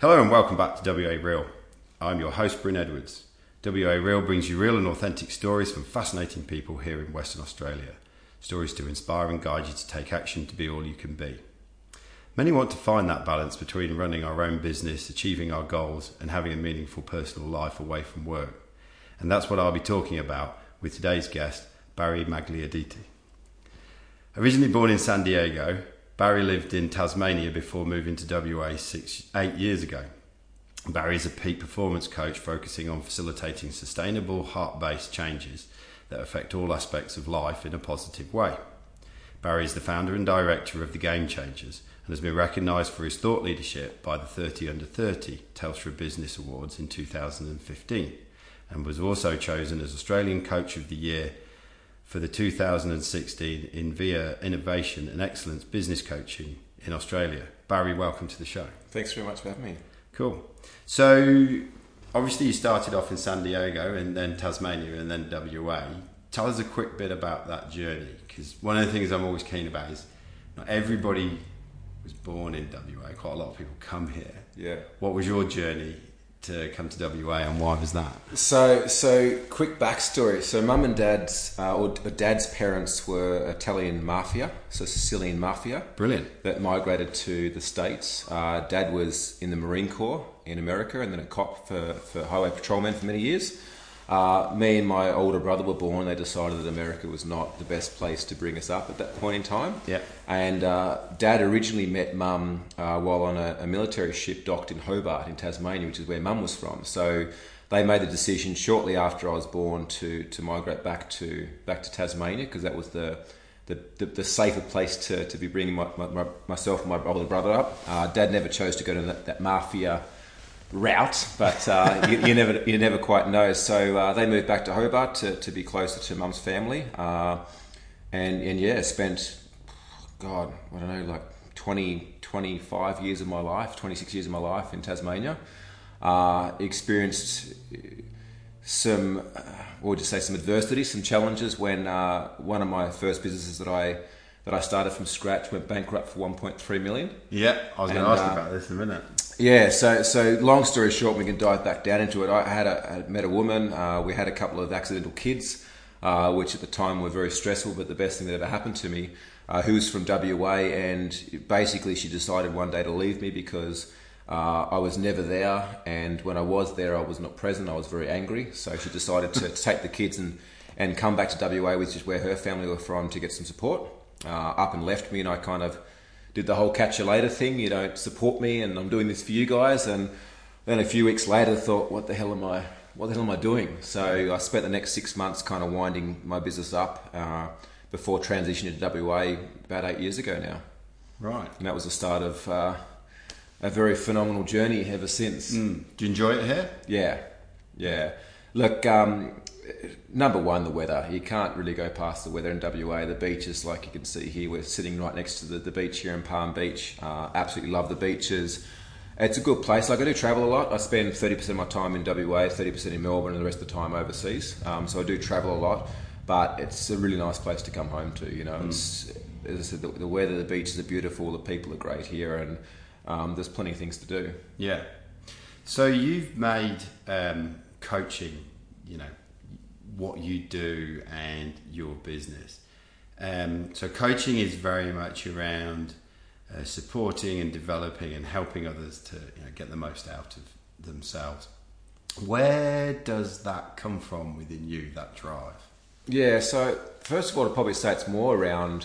Hello and welcome back to WA Real. I'm your host Bryn Edwards. WA Real brings you real and authentic stories from fascinating people here in Western Australia. Stories to inspire and guide you to take action to be all you can be. Many want to find that balance between running our own business, achieving our goals and having a meaningful personal life away from work. And that's what I'll be talking about with today's guest, Barry Magliaditi. Originally born in San Diego, Barry lived in Tasmania before moving to WA 8 years ago. Barry is a peak performance coach focusing on facilitating sustainable, heart-based changes that affect all aspects of life in a positive way. Barry is the founder and director of The Game Changers and has been recognised for his thought leadership by the 30 Under 30 Telstra Business Awards in 2015 and was also chosen as Australian Coach of the Year for the 2016 Invia Innovation and Excellence Business Coaching in Australia. Barry, welcome to the show. Thanks very much for having me. Cool. So, obviously you started off in San Diego and then Tasmania and then WA. Tell us a quick bit about that journey, because one of the things I'm always keen about is not everybody was born in WA. Quite a lot of people come here. Yeah. What was your journey to come to WA and why was that? So quick backstory. So mum and dad's, or dad's parents were Italian mafia, so Sicilian mafia. Brilliant. That migrated to the States. Dad was in the Marine Corps in America and then a cop for highway patrolman for many years. Me and my older brother were born. They decided that America was not the best place to bring us up at that point in time. Yeah. And Dad originally met Mum while on a military ship docked in Hobart in Tasmania, which is where Mum was from. So they made the decision shortly after I was born to migrate back to Tasmania, because that was the safer place to be bringing myself and my older brother up. Dad never chose to go to that mafia route, but you never quite know. So they moved back to Hobart to be closer to Mum's family, and yeah, spent, God, I don't know, like 25 years of my life, 26 years of my life in Tasmania. Experienced some, what would you say, some adversity, some challenges when one of my first businesses that I started from scratch went bankrupt for $1.3 million. Yeah, I was going to ask you about this in a minute. Yeah, so long story short, we can dive back down into it. I met a woman. We had a couple of accidental kids, which at the time were very stressful, but the best thing that ever happened to me, who was from WA, and basically she decided one day to leave me because I was never there, and when I was there, I was not present. I was very angry, so she decided to take the kids and come back to WA, which is where her family were from, to get some support. Up and left me, and I kind of did the whole catch you later thing, you know, support me and I'm doing this for you guys. And then a few weeks later thought, what the hell am I doing? So I spent the next 6 months kind of winding my business up before transitioning to WA about 8 years ago now. Right. And that was the start of a very phenomenal journey ever since. Mm. Do you enjoy it here? Yeah. Look, number one, the weather. You can't really go past the weather in WA. The beaches, like you can see here, we're sitting right next to the beach here in Palm Beach. Absolutely love the beaches. It's a good place. Like, I do travel a lot. I spend 30% of my time in WA, 30% in Melbourne, and the rest of the time overseas. So I do travel a lot, but it's a really nice place to come home to. You know, It's, as I said, the weather, the beaches are beautiful, the people are great here, and there's plenty of things to do. Yeah. So you've made coaching, you know, what you do and your business. So coaching is very much around supporting and developing and helping others to, you know, get the most out of themselves. Where does that come from within you, that drive? Yeah, so first of all, I'd probably say it's more around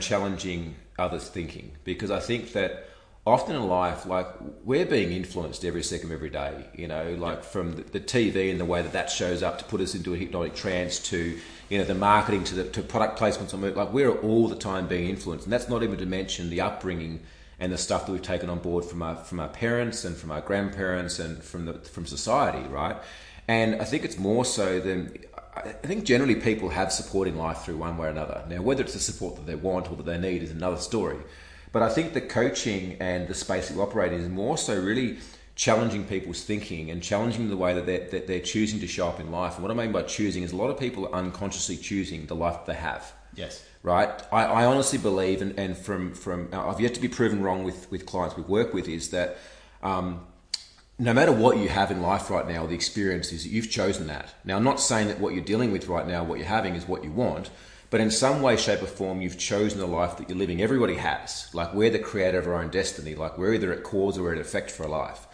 challenging others' thinking, because I think that often in life, like, we're being influenced every second of every day, you know, like from the TV and the way that shows up to put us into a hypnotic trance, to, you know, the marketing, to product placements. Like, we're all the time being influenced, and that's not even to mention the upbringing and the stuff that we've taken on board from our parents and from our grandparents and from society, right? And I think it's more so than, I think generally people have support in life through one way or another. Now, whether it's the support that they want or that they need is another story. But I think the coaching and the space that we operate in is more so really challenging people's thinking and challenging the way that they're choosing to show up in life. And what I mean by choosing is a lot of people are unconsciously choosing the life that they have. Yes. Right? I honestly believe, and I've yet to be proven wrong with clients we work with, is that No matter what you have in life right now, the experience is that you've chosen that. Now, I'm not saying that what you're dealing with right now, what you're having is what you want, but in some way, shape or form, you've chosen the life that you're living. Everybody has. Like, we're the creator of our own destiny. Like, we're either at cause or at effect for a life.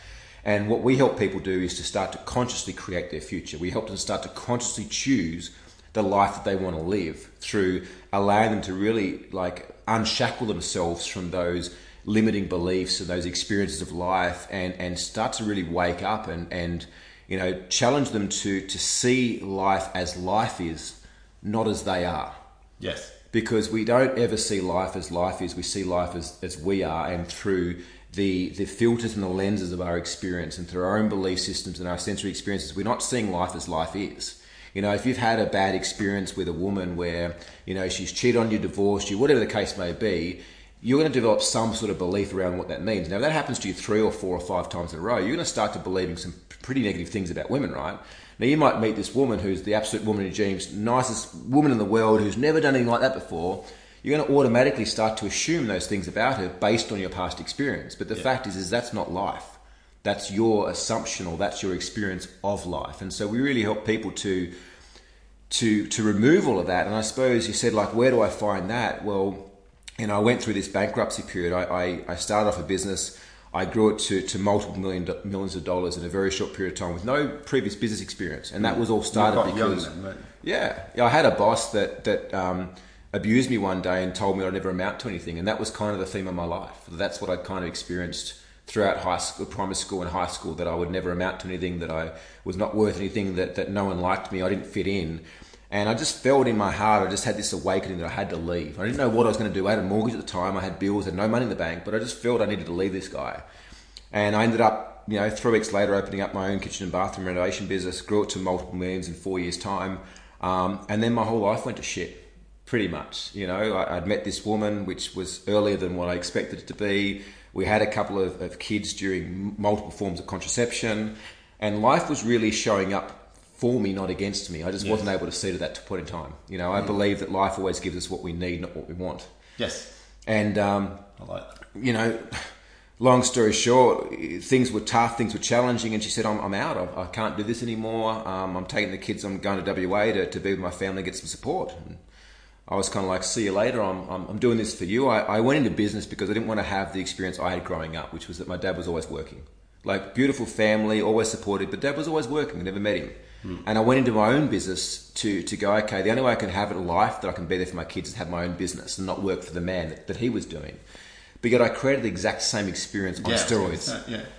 And what we help people do is to start to consciously create their future. We help them start to consciously choose the life that they want to live through allowing them to really, like, unshackle themselves from those limiting beliefs and those experiences of life, and start to really wake up and you know, challenge them to see life as life is, not as they are. Yes. Because we don't ever see life as life is. We see life as we are, and through the filters and the lenses of our experience and through our own belief systems and our sensory experiences, we're not seeing life as life is. You know, if you've had a bad experience with a woman where, you know, she's cheated on you, divorced you, whatever the case may be, you're going to develop some sort of belief around what that means. Now, if that happens to you 3 or 4 or 5 times in a row, you're going to start to believing some pretty negative things about women, right? Now, you might meet this woman who's the absolute woman in dreams, nicest woman in the world, who's never done anything like that before. You're going to automatically start to assume those things about her based on your past experience. But the fact is that's not life. That's your assumption, or that's your experience of life. And so we really help people to remove all of that. And I suppose you said, like, where do I find that? Well, you know, I went through this bankruptcy period. I started off a business. I grew it to multiple millions of dollars in a very short period of time with no previous business experience. And that was all started because... Young, right? Yeah. I had a boss that abused me one day and told me I'd never amount to anything. And that was kind of the theme of my life. That's what I'd kind of experienced throughout high school, primary school and high school, that I would never amount to anything, that I was not worth anything, that no one liked me, I didn't fit in. And I just felt in my heart, I just had this awakening that I had to leave. I didn't know what I was going to do. I had a mortgage at the time. I had bills. I had no money in the bank. But I just felt I needed to leave this guy. And I ended up, you know, 3 weeks later, opening up my own kitchen and bathroom renovation business, grew it to multiple millions in 4 years' time. And then my whole life went to shit, pretty much. You know, I'd met this woman, which was earlier than what I expected it to be. We had a couple of kids during multiple forms of contraception. And life was really showing up for me, not against me. I just wasn't able to see to that point in time. You know, I believe that life always gives us what we need, not what we want. Yes. And, I like that. You know, long story short, things were tough, things were challenging. And she said, I'm out. I can't do this anymore. I'm taking the kids. I'm going to WA to be with my family and get some support. And I was kind of like, see you later. I'm doing this for you. I went into business because I didn't want to have the experience I had growing up, which was that my dad was always working. Like, beautiful family, always supported, but dad was always working. I never met him. And I went into my own business to go, okay, the only way I can have a life that I can be there for my kids is have my own business and not work for the man that he was doing. But yet I created the exact same experience on steroids.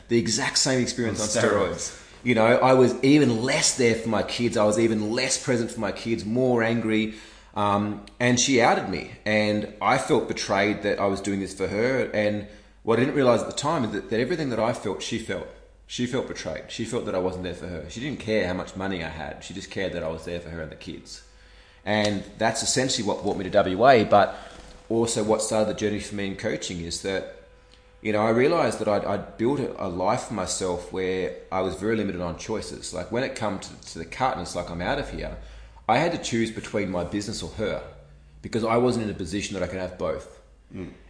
The exact same experience on steroids. You know, I was even less there for my kids. I was even less present for my kids, more angry. And she outed me. And I felt betrayed that I was doing this for her. And what I didn't realize at the time is that everything that I felt, she felt. She felt betrayed. She felt that I wasn't there for her. She didn't care how much money I had. She just cared that I was there for her and the kids. And that's essentially what brought me to WA, but also what started the journey for me in coaching is that, you know, I realized that I'd built a life for myself where I was very limited on choices. Like, when it comes to the cut and it's like, I'm out of here, I had to choose between my business or her because I wasn't in a position that I could have both.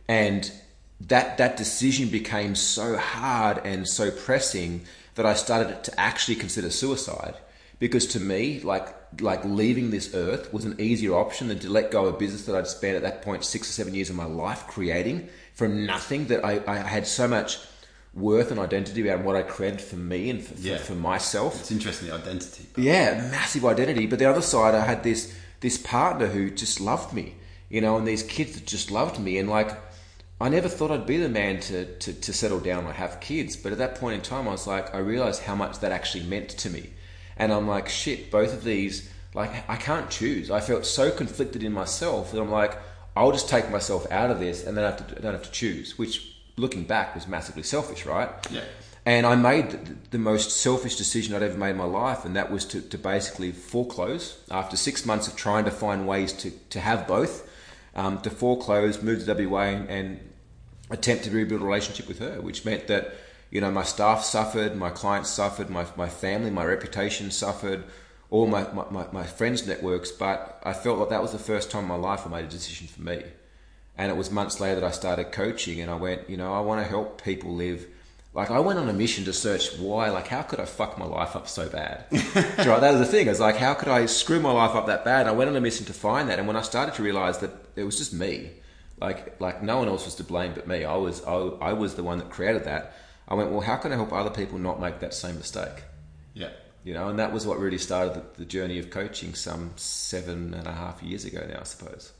And that decision became so hard and so pressing that I started to actually consider suicide, because to me, like leaving this earth was an easier option than to let go of a business that I'd spent at that point 6 or 7 years of my life creating from nothing, that I had so much worth and identity around what I created for me and for myself. It's interesting, the identity. Yeah, massive identity. But the other side, I had this partner who just loved me, you know, and these kids that just loved me, and like, I never thought I'd be the man to settle down or have kids. But at that point in time, I was like, I realized how much that actually meant to me. And I'm like, shit, both of these, like, I can't choose. I felt so conflicted in myself that I'm like, I'll just take myself out of this and then I don't have to choose, which looking back was massively selfish, right? Yeah. And I made the most selfish decision I'd ever made in my life. And that was to basically foreclose after 6 months of trying to find ways to have both. To foreclose, move to WA and attempt to rebuild a relationship with her, which meant that, you know, my staff suffered, my clients suffered, my family, my reputation suffered, all my friends' networks. But I felt like that was the first time in my life I made a decision for me. And it was months later that I started coaching, and I went, you know, I want to help people live Like, I went on a mission to search why, like, how could I fuck my life up so bad? Right? That was the thing. It's like, how could I screw my life up that bad? I went on a mission to find that. And when I started to realize that it was just me, like no one else was to blame but me. I was the one that created that. I went, well, how can I help other people not make that same mistake? Yeah. You know, and that was what really started the journey of coaching some 7.5 years ago now, I suppose.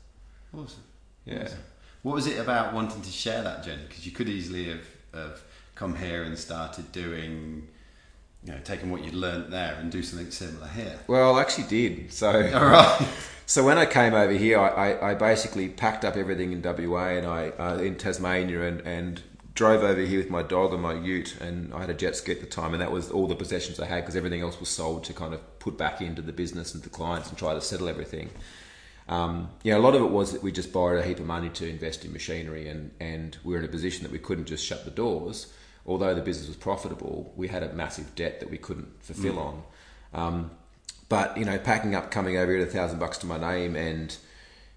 Awesome. Yeah. Awesome. What was it about wanting to share that journey? Because you could easily have come here and started doing, you know, taking what you'd learned there and do something similar here. Well, I actually did. So, all right. So when I came over here, I basically packed up everything in WA and in Tasmania and drove over here with my dog and my ute, and I had a jet ski at the time, and that was all the possessions I had because everything else was sold to kind of put back into the business and the clients and try to settle everything. A lot of it was that we just borrowed a heap of money to invest in machinery, and we were in a position that we couldn't just shut the doors. Although the business was profitable, we had a massive debt that we couldn't fulfill on. But, you know, packing up, coming over here with $1,000 to my name and,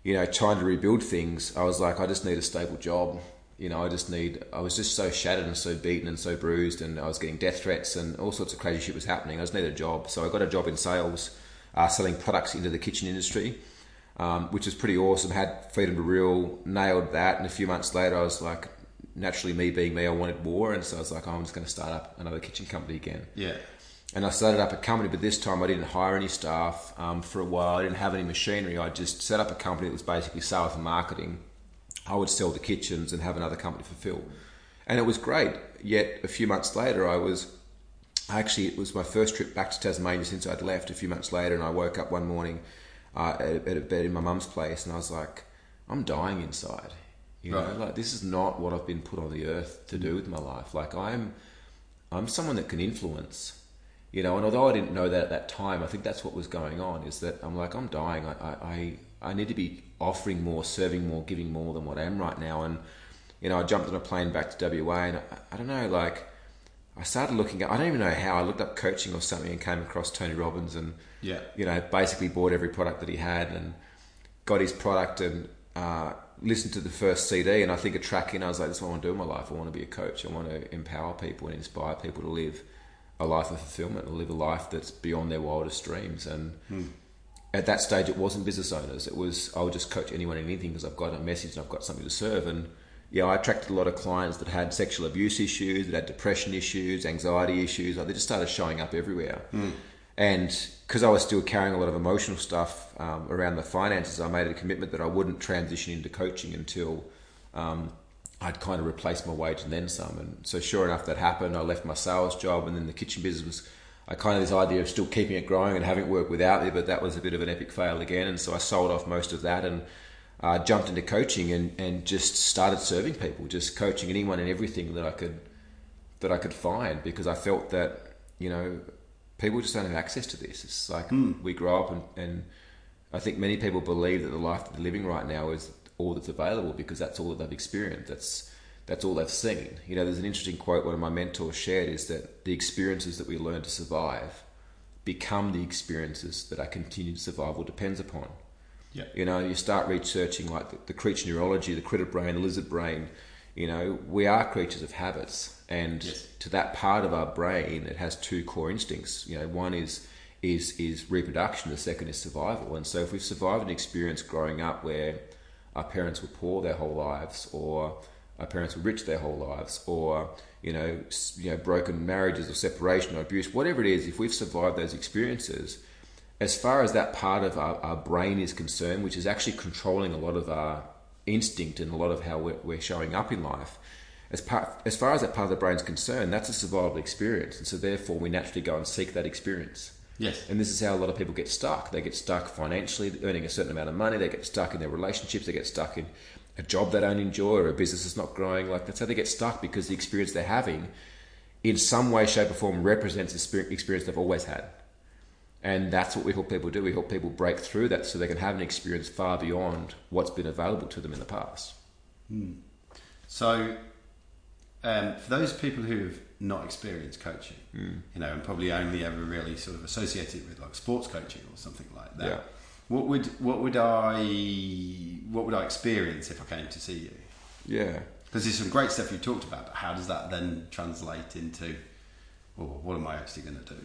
you know, trying to rebuild things, I was like, I just need a stable job. You know, I was just so shattered and so beaten and so bruised, and I was getting death threats and all sorts of crazy shit was happening. I just needed a job. So I got a job in sales, selling products into the kitchen industry, which was pretty awesome. Had freedom to reel, nailed that. And a few months later, I was like, naturally, me being me, I wanted more, and so I was like, oh, I'm just going to start up another kitchen company again. Yeah. And I started up a company, but this time I didn't hire any staff for a while. I didn't have any machinery. I just set up a company that was basically sales and marketing. I would sell the kitchens and have another company fulfill, and it was great. Yet a few months later, it was my first trip back to Tasmania since I'd left a few months later, and I woke up one morning at a bed in my mum's place, and I was like, I'm dying inside. You know, like, this is not what I've been put on the earth to do with my life. Like, I'm someone that can influence, you know, and although I didn't know that at that time, I think that's what was going on, is that I'm like, I'm dying. I need to be offering more, serving more, giving more than what I am right now. And, you know, I jumped on a plane back to WA, and I don't know, like, I started looking at, I don't even know how, I looked up coaching or something and came across Tony Robbins, and, you know, basically bought every product that he had and got his product and, listened to the first CD, and I think a track in, I was like, this is what I want to do in my life. I want to be a coach. I want to empower people and inspire people to live a life of fulfillment, to live a life that's beyond their wildest dreams. And at that stage, it wasn't business owners. It was, I'll just coach anyone and anything because I've got a message and I've got something to serve. And yeah, I attracted a lot of clients that had sexual abuse issues, that had depression issues, anxiety issues. Like, they just started showing up everywhere. And because I was still carrying a lot of emotional stuff around the finances, I made a commitment that I wouldn't transition into coaching until I'd kind of replaced my wage and then some. And so sure enough, that happened. I left my sales job, and then the kitchen business was, I kind of this idea of still keeping it growing and having it work without me, but that was a bit of an epic fail again. And so I sold off most of that and jumped into coaching and just started serving people, just coaching anyone and everything that I could find, because I felt that, you know, people just don't have access to this. It's like we grow up and I think many people believe that the life that they're living right now is all that's available because that's all that they've experienced. That's all they've seen. You know, there's an interesting quote one of my mentors shared is that the experiences that we learn to survive become the experiences that our continued survival depends upon. Yeah. You know, you start researching like the creature neurology, the critter brain, the lizard brain. You know, we are creatures of habits, and to that part of our brain, it has two core instincts. You know, one is reproduction, the second is survival. And so if we've survived an experience growing up where our parents were poor their whole lives, or our parents were rich their whole lives, or, you know, broken marriages or separation or abuse, whatever it is, if we've survived those experiences, as far as that part of our brain is concerned, which is actually controlling a lot of our instinct and a lot of how we're showing up in life, as far as that part of the brain's concerned, that's a survival experience, and so therefore we naturally go and seek that experience. Yes. And this is how a lot of people get stuck. They get stuck financially, earning a certain amount of money. They get stuck in their relationships. They get stuck in a job they don't enjoy, or a business that's not growing. Like, that's how they get stuck, because the experience they're having in some way, shape or form represents the experience they've always had. And that's what we help people do. We help people break through that so they can have an experience far beyond what's been available to them in the past. So for those people who have not experienced coaching, you know, and probably only ever really sort of associated with like sports coaching or something like that, what would I experience if I came to see you? Yeah. Because there's some great stuff you talked about, but how does that then translate into, well, what am I actually going to do?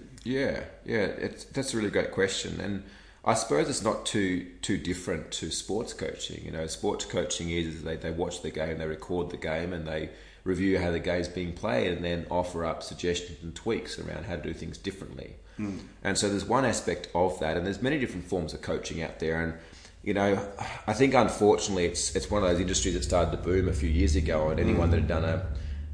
That's a really great question. And I suppose it's not too different to sports coaching. You know, sports coaching is they watch the game, they record the game, and they review how the game's being played, and then offer up suggestions and tweaks around how to do things differently. Mm. And so there's one aspect of that, and there's many different forms of coaching out there. And you know, I think unfortunately it's one of those industries that started to boom a few years ago, and anyone that had done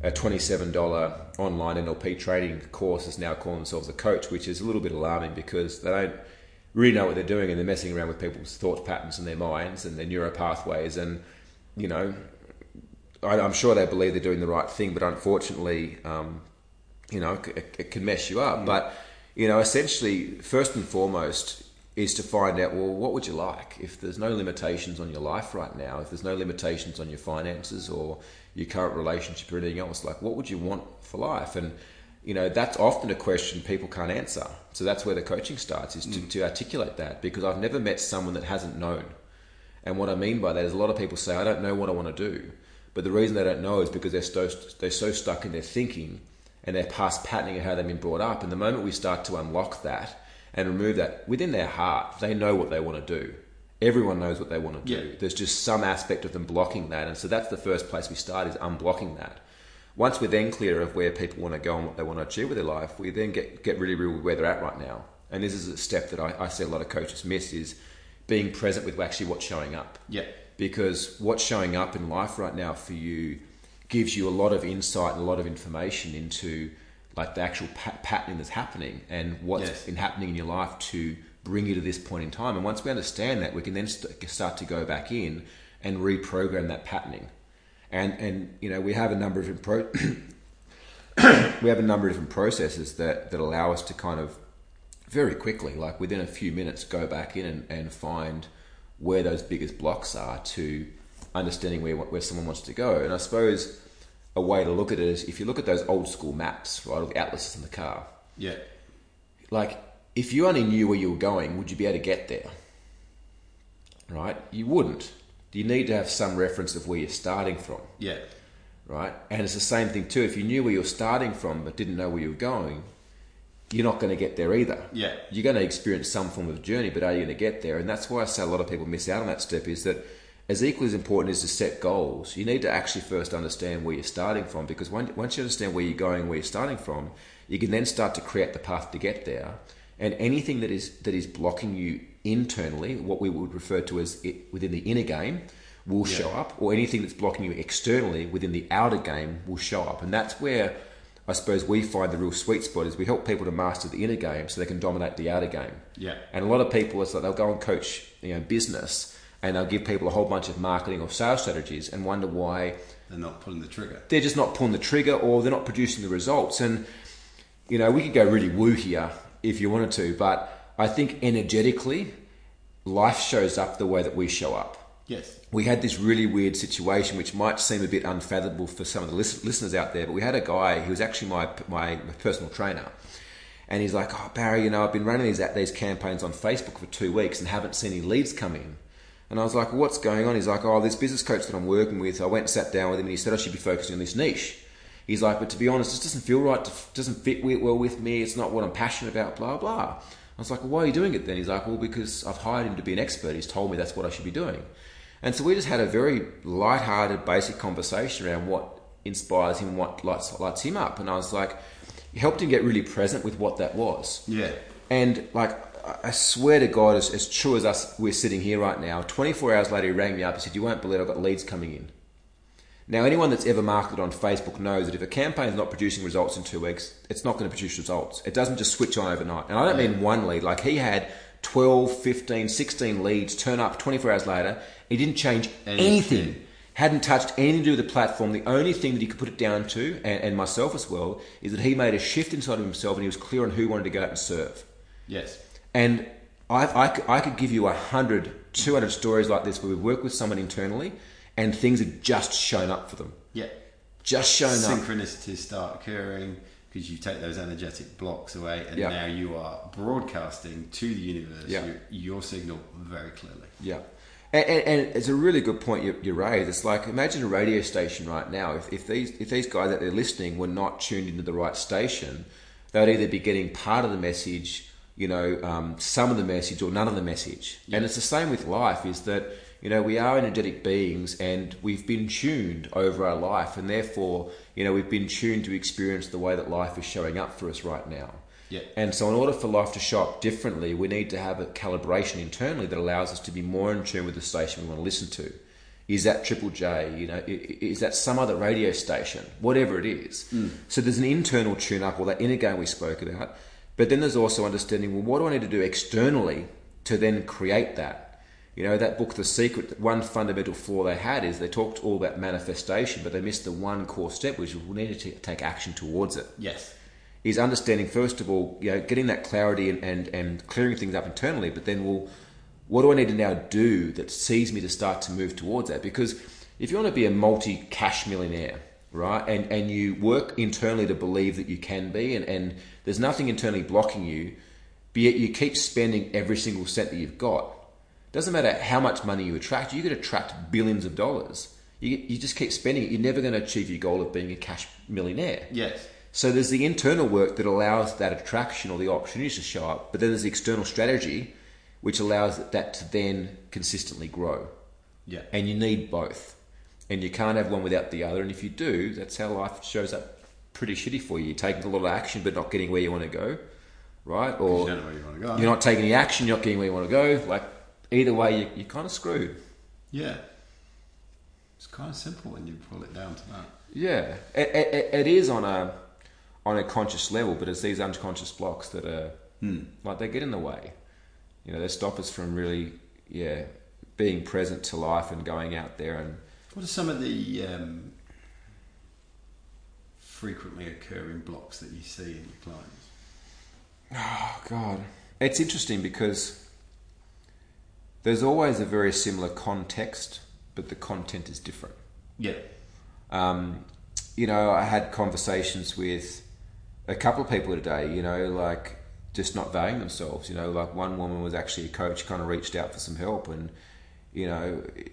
a $27 online NLP training course is now calling themselves a coach, which is a little bit alarming because they don't really know what they're doing, and they're messing around with people's thought patterns and their minds and their neuropathways. And you know, I'm sure they believe they're doing the right thing, but unfortunately, you know, it can mess you up. Mm. But you know, essentially, first and foremost, is to find out, well, what would you like? If there's no limitations on your life right now, if there's no limitations on your finances or your current relationship or anything else, like what would you want for life? And, you know, that's often a question people can't answer. So that's where the coaching starts, is to articulate that, because I've never met someone that hasn't known. And what I mean by that is a lot of people say, I don't know what I want to do. But the reason they don't know is because they're so stuck in their thinking and their past patterning and how they've been brought up. And the moment we start to unlock that, and remove that within their heart, they know what they want to do. Everyone knows what they want to do. Yeah. There's just some aspect of them blocking that. And so that's the first place we start, is unblocking that. Once we're then clear of where people want to go and what they want to achieve with their life, we then get really real with where they're at right now. And this is a step that I see a lot of coaches miss, is being present with actually what's showing up. Yeah. Because what's showing up in life right now for you gives you a lot of insight and a lot of information into like the actual pattern that's happening and what's been happening in your life to bring you to this point in time. And once we understand that, we can then start to go back in and reprogram that patterning. And you know, we have a number of processes that allow us to kind of very quickly, like within a few minutes, go back in and find where those biggest blocks are to understanding where someone wants to go. And I suppose a way to look at it is, if you look at those old school maps, right, or the atlases in the car. Yeah. Like, if you only knew where you were going, would you be able to get there? Right? You wouldn't. You need to have some reference of where you're starting from. Yeah. Right? And it's the same thing too. If you knew where you were starting from but didn't know where you were going, you're not going to get there either. Yeah. You're going to experience some form of journey, but are you going to get there? And that's why I say a lot of people miss out on that step, is that as equally as important is to set goals, you need to actually first understand where you're starting from, because once you understand where you're going, where you're starting from, you can then start to create the path to get there. And anything that is blocking you internally, what we would refer to as it within the inner game, will show up, or anything that's blocking you externally within the outer game will show up. And that's where I suppose we find the real sweet spot, is we help people to master the inner game so they can dominate the outer game. Yeah. And a lot of people, it's like they'll go and coach, you know, business, and they'll give people a whole bunch of marketing or sales strategies and wonder why they're not pulling the trigger. They're just not pulling the trigger, or they're not producing the results. And, you know, we could go really woo here if you wanted to, but I think energetically, life shows up the way that we show up. Yes. We had this really weird situation, which might seem a bit unfathomable for some of the listeners out there, but we had a guy who was actually my personal trainer. And he's like, oh, Barry, you know, I've been running these campaigns on Facebook for 2 weeks and haven't seen any leads come in. And I was like, well, what's going on? He's like, oh, this business coach that I'm working with, I went and sat down with him and he said I should be focusing on this niche. He's like, but to be honest, this doesn't feel right, doesn't fit well with me, it's not what I'm passionate about, blah, blah. I was like, well, why are you doing it then? He's like, well, because I've hired him to be an expert. He's told me that's what I should be doing. And so we just had a very lighthearted, basic conversation around what inspires him, what lights him up. And I was like, it helped him get really present with what that was. Yeah. And like, I swear to God, as true as us, we're sitting here right now, 24 hours later, he rang me up and said, you won't believe I've got leads coming in. Now, anyone that's ever marketed on Facebook knows that if a campaign is not producing results in 2 weeks, it's not going to produce results. It doesn't just switch on overnight. And I don't mean one lead. Like, he had 12, 15, 16 leads turn up 24 hours later. He didn't change anything. Hadn't touched anything to do with the platform. The only thing that he could put it down to, and myself as well, is that he made a shift inside of himself and he was clear on who wanted to go out and serve. Yes. And I could give you 100, 200 stories like this where we've worked with someone internally and things have just shown up for them. Yeah. Just shown Synchronicities start occurring because you take those energetic blocks away and now you are broadcasting to the universe your signal very clearly. Yeah. And it's a really good point you raise. It's like, imagine a radio station right now. If these guys that they're listening were not tuned into the right station, they would either be getting part of the message, some of the message, or none of the message. Yeah. And it's the same with life, is that, we are energetic beings and we've been tuned over our life, and therefore, we've been tuned to experience the way that life is showing up for us right now. Yeah. And so in order for life to show up differently, we need to have a calibration internally that allows us to be more in tune with the station we want to listen to. Is that Triple J? Is that some other radio station? Whatever it is. Mm. So there's an internal tune-up, or that inner game we spoke about. But then there's also understanding, well, what do I need to do externally to then create that? That book, The Secret, one fundamental flaw they had is they talked all about manifestation, but they missed the one core step, which is we needed to take action towards it. Yes. Is understanding, first of all, getting that clarity and clearing things up internally, but then, well, what do I need to now do that sees me to start to move towards that? Because if you want to be a multi-cash millionaire, right, and you work internally to believe that you can be, and there's nothing internally blocking you, but yet you keep spending every single cent that you've got. Doesn't matter how much money you attract, you could attract billions of dollars. You just keep spending it. You're never going to achieve your goal of being a cash millionaire. Yes. So there's the internal work that allows that attraction or the opportunities to show up, but then there's the external strategy which allows that to then consistently grow. Yeah. And you need both. And you can't have one without the other. And if you do, that's how life shows up pretty shitty for you. You're taking a lot of action but not getting where you want to go, right? Or you don't know where you want to go. You're not taking the action, you're not getting where you want to go. Like, either way, you're kind of screwed. Yeah. It's kind of simple when you pull it down to that. Yeah. It is on a conscious level, but it's these unconscious blocks that are like, they get in the way. They stop us from really, being present to life and going out there. And what are some of the frequently occurring blocks that you see in your clients? Oh God, it's interesting because there's always a very similar context, but the content is different. Yeah. I had conversations with a couple of people today, like just not valuing themselves. Like one woman was actually a coach, kind of reached out for some help, and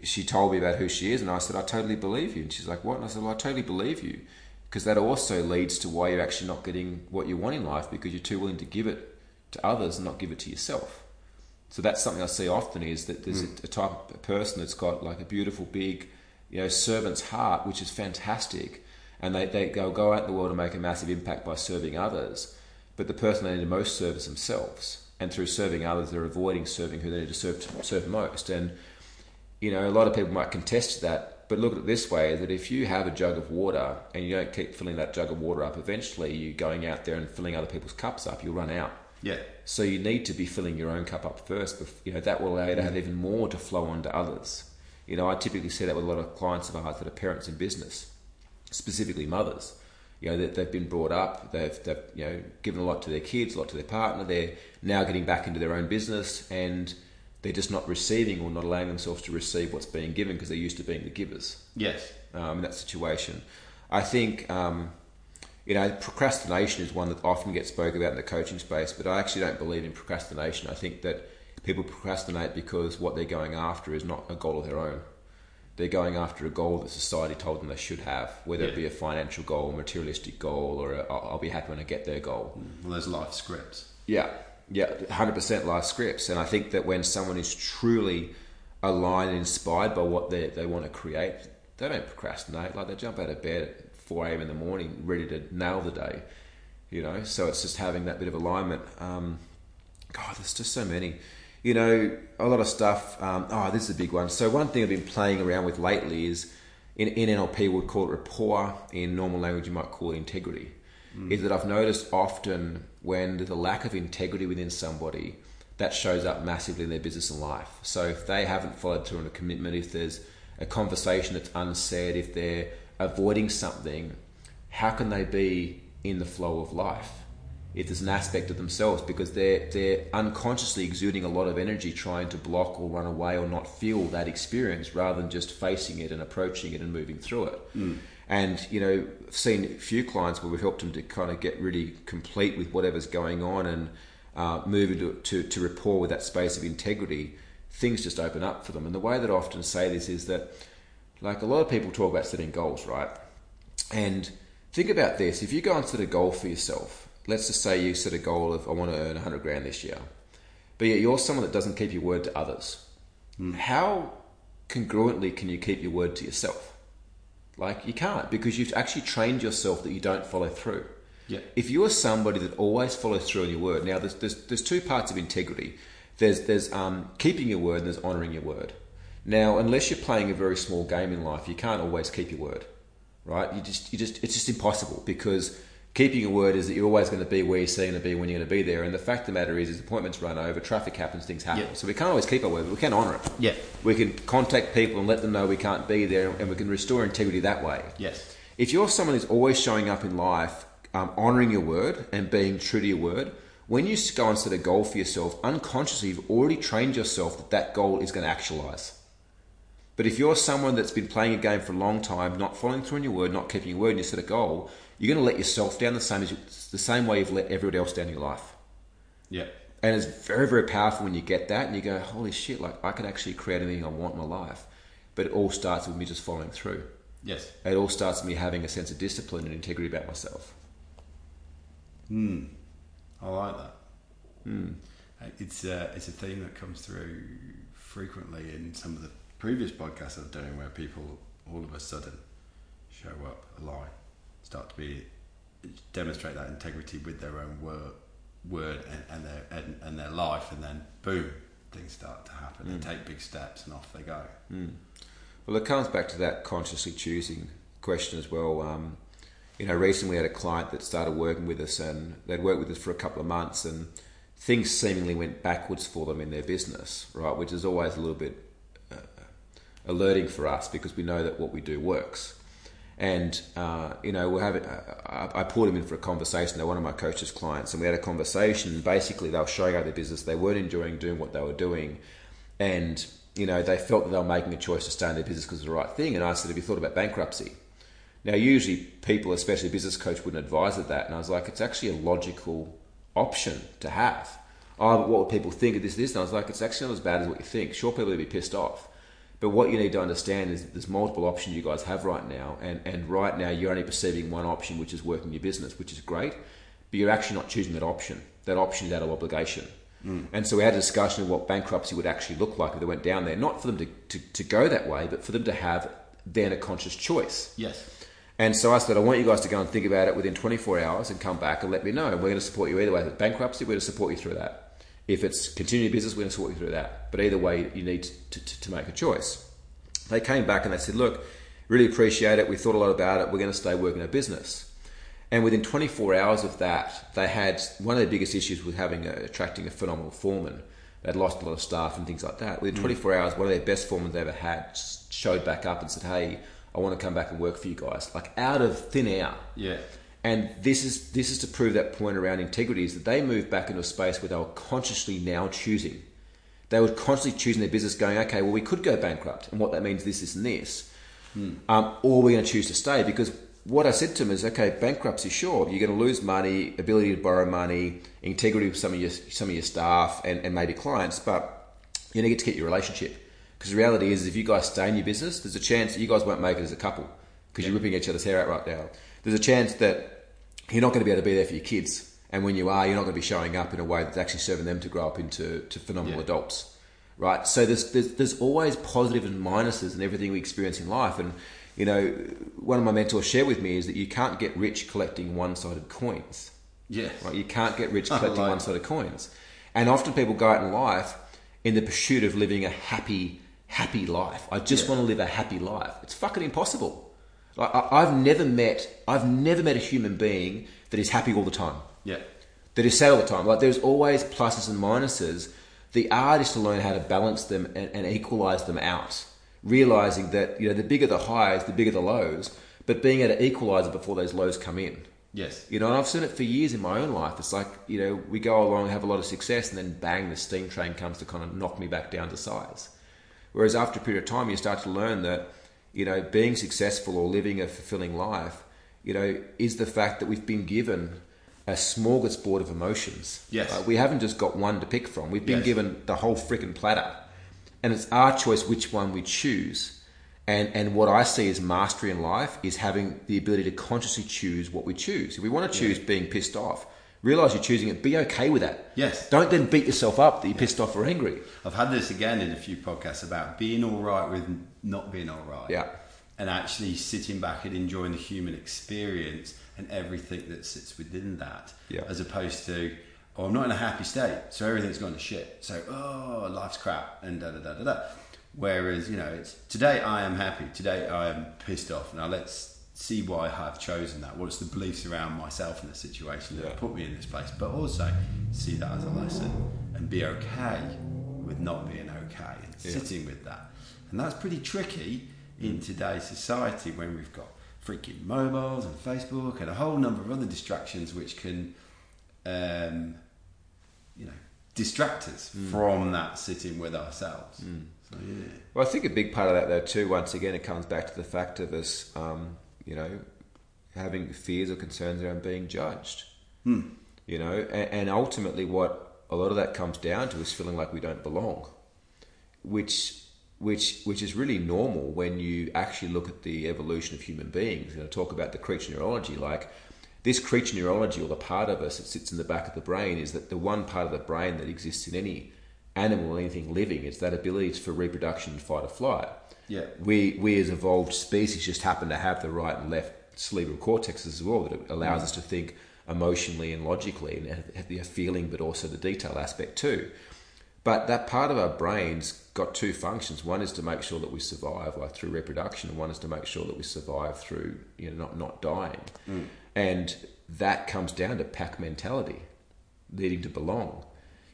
she told me about who she is, and I said, I totally believe you. And she's like, what? And I said, well, I totally believe you, because that also leads to why you're actually not getting what you want in life, because you're too willing to give it to others and not give it to yourself. So that's something I see often, is that there's a type of person that's got like a beautiful big servant's heart, which is fantastic, and they'll go out in the world and make a massive impact by serving others. But the person they need to most serve is themselves. And through serving others, they're avoiding serving who they need to serve most. And, a lot of people might contest that, but look at it this way, that if you have a jug of water and you don't keep filling that jug of water up, eventually you're going out there and filling other people's cups up, you'll run out. Yeah. So you need to be filling your own cup up first. That will allow you to have even more to flow on to others. I typically see that with a lot of clients of ours that are parents in business, specifically mothers, that they've been brought up, they've given a lot to their kids, a lot to their partner, they're now getting back into their own business, and they're just not receiving or not allowing themselves to receive what's being given because they're used to being the givers. Yes. In that situation. I think, procrastination is one that often gets spoken about in the coaching space, but I actually don't believe in procrastination. I think that people procrastinate because what they're going after is not a goal of their own. They're going after a goal that society told them they should have, whether it be a financial goal, a materialistic goal, or I'll be happy when I get there goal. Well, there's life scripts. Yeah, 100% life scripts. And I think that when someone is truly aligned and inspired by what they want to create, they don't procrastinate. Like, they jump out of bed at 4am in the morning, ready to nail the day, So it's just having that bit of alignment. God, there's just so many. A lot of stuff. This is a big one. So one thing I've been playing around with lately is, in NLP we'd call it rapport, in normal language you might call it integrity. Is that I've noticed often when there's a lack of integrity within somebody, that shows up massively in their business and life. So if they haven't followed through on a commitment, if there's a conversation that's unsaid, if they're avoiding something, how can they be in the flow of life? If there's an aspect of themselves, because they're unconsciously exuding a lot of energy trying to block or run away or not feel that experience, rather than just facing it and approaching it and moving through it. And I've seen a few clients where we've helped them to kind of get really complete with whatever's going on and move into to rapport with that space of integrity, things just open up for them. And the way that I often say this is that, like, a lot of people talk about setting goals, right? And think about this. If you go and set a goal for yourself, let's just say you set a goal of, I want to earn 100 grand this year, but yet you're someone that doesn't keep your word to others. Mm. How congruently can you keep your word to yourself? Like, you can't, because you've actually trained yourself that you don't follow through. Yeah. If you're somebody that always follows through on your word, now there's two parts of integrity. There's keeping your word and there's honouring your word. Now, unless you're playing a very small game in life, you can't always keep your word, right? It's just impossible, because keeping your word is that you're always going to be where you say you're going to be when you're going to be there. And the fact of the matter is appointments run over, traffic happens, things happen. Yeah. So we can't always keep our word, but we can honour it. Yeah. We can contact people and let them know we can't be there, and we can restore integrity that way. Yes. If you're someone who's always showing up in life, honouring your word and being true to your word, when you go and set a goal for yourself, unconsciously you've already trained yourself that that goal is going to actualise. But if you're someone that's been playing a game for a long time, not following through on your word, not keeping your word, and you set a goal, you're going to let yourself down the same way you've let everybody else down in your life. Yeah. And it's very, very powerful when you get that and you go, holy shit, like, I could actually create anything I want in my life. But it all starts with me just following through. Yes. It all starts with me having a sense of discipline and integrity about myself. Hmm. I like that. Mm. It's a theme that comes through frequently in some of the previous podcasts I've done, where people all of a sudden show up, align, start to be demonstrate that integrity with their own word and their life, and then boom, things start to happen. Mm. They take big steps and off they go. Mm. Well, it comes back to that consciously choosing question as well. You know, recently we had a client that started working with us, and they'd worked with us for a couple of months, and things seemingly went backwards for them in their business, right? Which is always a little bit alerting for us, because we know that what we do works. And, you know, I pulled him in for a conversation. They're one of my coach's clients, and we had a conversation, and basically they were showing out their business. They weren't enjoying doing what they were doing. And, you know, they felt that they were making a choice to stay in their business because it was the right thing. And I said, have you thought about bankruptcy? Now, usually people, especially a business coach, wouldn't advise of that. And I was like, it's actually a logical option to have. Oh, but what would people think of this? And I was like, it's actually not as bad as what you think. Sure, people would be pissed off. But what you need to understand is there's multiple options you guys have right now. And right now, you're only perceiving one option, which is working your business, which is great. But you're actually not choosing that option. That option is out of obligation. Mm. And so we had a discussion of what bankruptcy would actually look like if they went down there. Not for them to go that way, but for them to have then a conscious choice. Yes. And so I said, I want you guys to go and think about it within 24 hours and come back and let me know. We're going to support you either way. If it's bankruptcy, we're going to support you through that. If it's continuing business, we're going to support you through that. But either way, you need to make a choice. They came back and they said, look, really appreciate it. We thought a lot about it. We're going to stay working our business. And within 24 hours of that, they had one of their biggest issues with attracting a phenomenal foreman. They'd lost a lot of staff and things like that. Within 24 hours, one of their best foremans they ever had showed back up and said, hey, I want to come back and work for you guys, like out of thin air. Yeah. And this is to prove that point around integrity, is that they moved back into a space where they were consciously now choosing. They were constantly choosing their business, going, okay, well, we could go bankrupt, and what that means, this, this, and this. Or we're going to choose to stay. Because what I said to them is, okay, bankruptcy, sure, you're going to lose money, ability to borrow money, integrity with some of your staff and maybe clients, but you need to get your relationship. Because the reality is, if you guys stay in your business, there's a chance that you guys won't make it as a couple, because you're ripping each other's hair out right now. There's a chance that you're not going to be able to be there for your kids. And when you are, you're not going to be showing up in a way that's actually serving them to grow up into phenomenal adults. Right? So there's always positive and minuses in everything we experience in life. And, you know, one of my mentors shared with me is that you can't get rich collecting one-sided coins. Yes. Right? You can't get rich collecting one-sided coins. And often people go out in life in the pursuit of living a happy life. I just want to live a happy life. It's fucking impossible. Like, I've never met a human being that is happy all the time. Yeah. That is sad all the time. Like, there's always pluses and minuses. The art is to learn how to balance them and equalize them out. Realizing that, you know, the bigger the highs, the bigger the lows, but being able to equalize it before those lows come in. Yes. You know, and I've seen it for years in my own life. It's like, you know, we go along, have a lot of success, and then bang, the steam train comes to kind of knock me back down to size. Whereas after a period of time, you start to learn that, you know, being successful or living a fulfilling life, you know, is the fact that we've been given a smorgasbord of emotions. Yes. We haven't just got one to pick from. We've been given the whole freaking platter. And it's our choice which one we choose. And what I see as mastery in life is having the ability to consciously choose what we choose. If we want to choose being pissed off, realize you're choosing it. Be okay with that. Yes. Don't then beat yourself up that you're pissed off or angry. I've had this again in a few podcasts about being all right with not being all right. Yeah. And actually sitting back and enjoying the human experience and everything that sits within that. Yeah. As opposed to, oh, I'm not in a happy state, so everything's gone to shit. So, oh, life's crap and da-da-da-da-da. Whereas, you know, it's today I am happy. Today I am pissed off. Now let's see why I have chosen that. What's the beliefs around myself in the situation that put me in this place? But also see that as a lesson and be okay with not being okay and sitting with that. And that's pretty tricky in today's society when we've got freaking mobiles and Facebook and a whole number of other distractions which can, you know, distract us from that sitting with ourselves. So, well, I think a big part of that though too, once again, it comes back to the fact of us you know, having fears or concerns around being judged, you know, and ultimately what a lot of that comes down to is feeling like we don't belong, which is really normal when you actually look at the evolution of human beings. And I talk about the creature neurology, like this creature neurology, or the part of us that sits in the back of the brain, is that the one part of the brain that exists in any animal or anything living. It's that ability for reproduction and fight or flight. Yeah, we as evolved species just happen to have the right and left cerebral cortexes as well that allows us to think emotionally and logically and have the feeling, but also the detail aspect too. But that part of our brain's got two functions. One is to make sure that we survive, like through reproduction, and one is to make sure that we survive through, you know, not dying. And that comes down to pack mentality, needing to belong.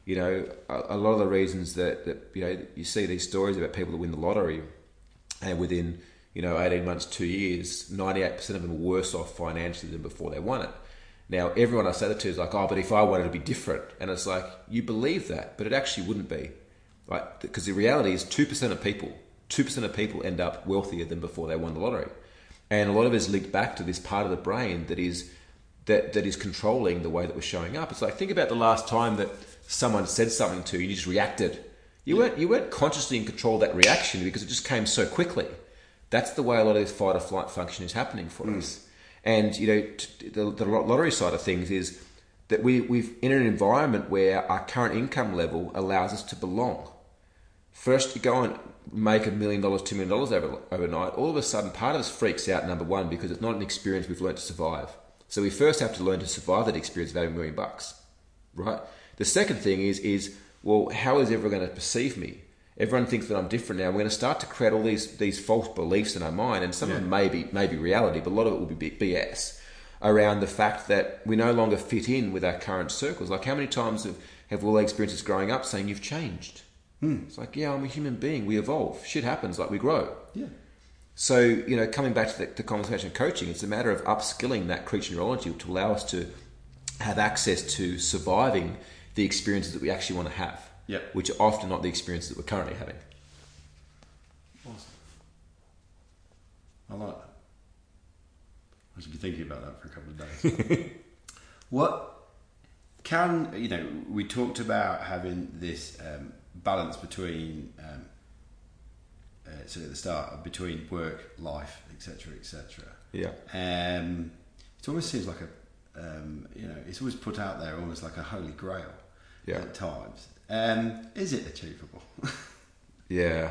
You know, a lot of the reasons that you know, you see these stories about people that win the lottery. And within, you know, 18 months, 2 years, 98% of them are worse off financially than before they won it. Now, everyone I say that to is like, oh, but if I wanted to be different. And it's like, you believe that, but it actually wouldn't be. Like, because the reality is 2% of people end up wealthier than before they won the lottery. And a lot of it is linked back to this part of the brain that is controlling the way that we're showing up. It's like, think about the last time that someone said something to you, you just reacted. You weren't consciously in control of that reaction because it just came so quickly. That's the way a lot of this fight or flight function is happening for us. And you know, the lottery side of things is that we've entered an environment where our current income level allows us to belong. First, you go and make $1 million, $2 million overnight. All of a sudden, part of us freaks out. Number one, because it's not an experience we've learned to survive. So we first have to learn to survive that experience of having $1 million, right? The second thing is well, how is everyone going to perceive me? Everyone thinks that I'm different now. We're going to start to create all these false beliefs in our mind, and some of them may be reality, but a lot of it will be BS around the fact that we no longer fit in with our current circles. Like, how many times have all experiences growing up saying you've changed? It's like, yeah, I'm a human being. We evolve. Shit happens. Like, we grow. Yeah. So, you know, coming back to the conversation of coaching, it's a matter of upskilling that creature neurology to allow us to have access to surviving the experiences that we actually want to have, which are often not the experiences that we're currently having. Awesome. I like that. I should be thinking about that for a couple of days. We talked about having this balance between, at the start, between work, life, etc., etc. Yeah. It almost seems like it's always put out there almost like a holy grail. Yeah. At times. Is it achievable? Yeah.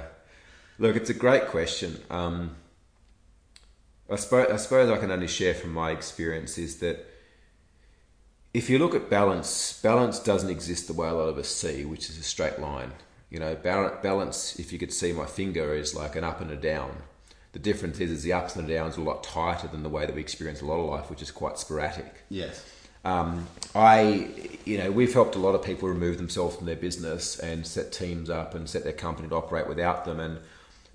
Look, it's a great question. I suppose I can only share from my experience is that if you look at balance doesn't exist the way a lot of us see, which is a straight line. You know, balance, if you could see my finger, is like an up and a down. The difference is the ups and the downs are a lot tighter than the way that we experience a lot of life, which is quite sporadic. Yes. We've helped a lot of people remove themselves from their business and set teams up and set their company to operate without them. And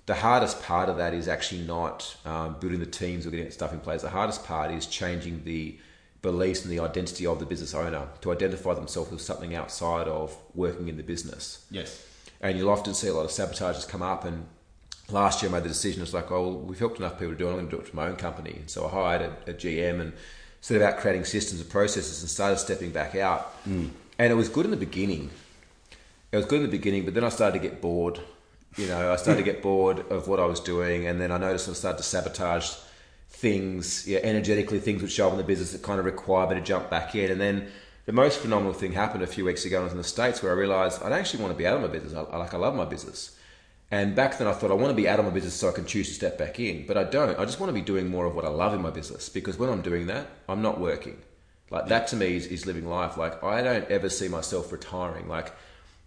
the hardest part of that is actually not building the teams or getting stuff in place. The hardest part is changing the beliefs and the identity of the business owner to identify themselves as something outside of working in the business. Yes. And you'll often see a lot of sabotages come up. And last year I made the decision, it's like, oh, well, we've helped enough people to do it, I'm going to do it for my own company. And so I hired a GM and set about creating systems and processes and started stepping back out. And it was good in the beginning, but then I started to get bored You know, I started to get bored of what I was doing, and then I noticed I started to sabotage things, energetically, things which show up in the business that kind of require me to jump back in. And then the most phenomenal thing happened a few weeks ago. I was in the States, where I realized I don't actually want to be out of my business. I love my business. And back then I thought, I want to be out of my business so I can choose to step back in. But I don't. I just want to be doing more of what I love in my business, because when I'm doing that, I'm not working. Like, that to me is living life. Like, I don't ever see myself retiring. Like,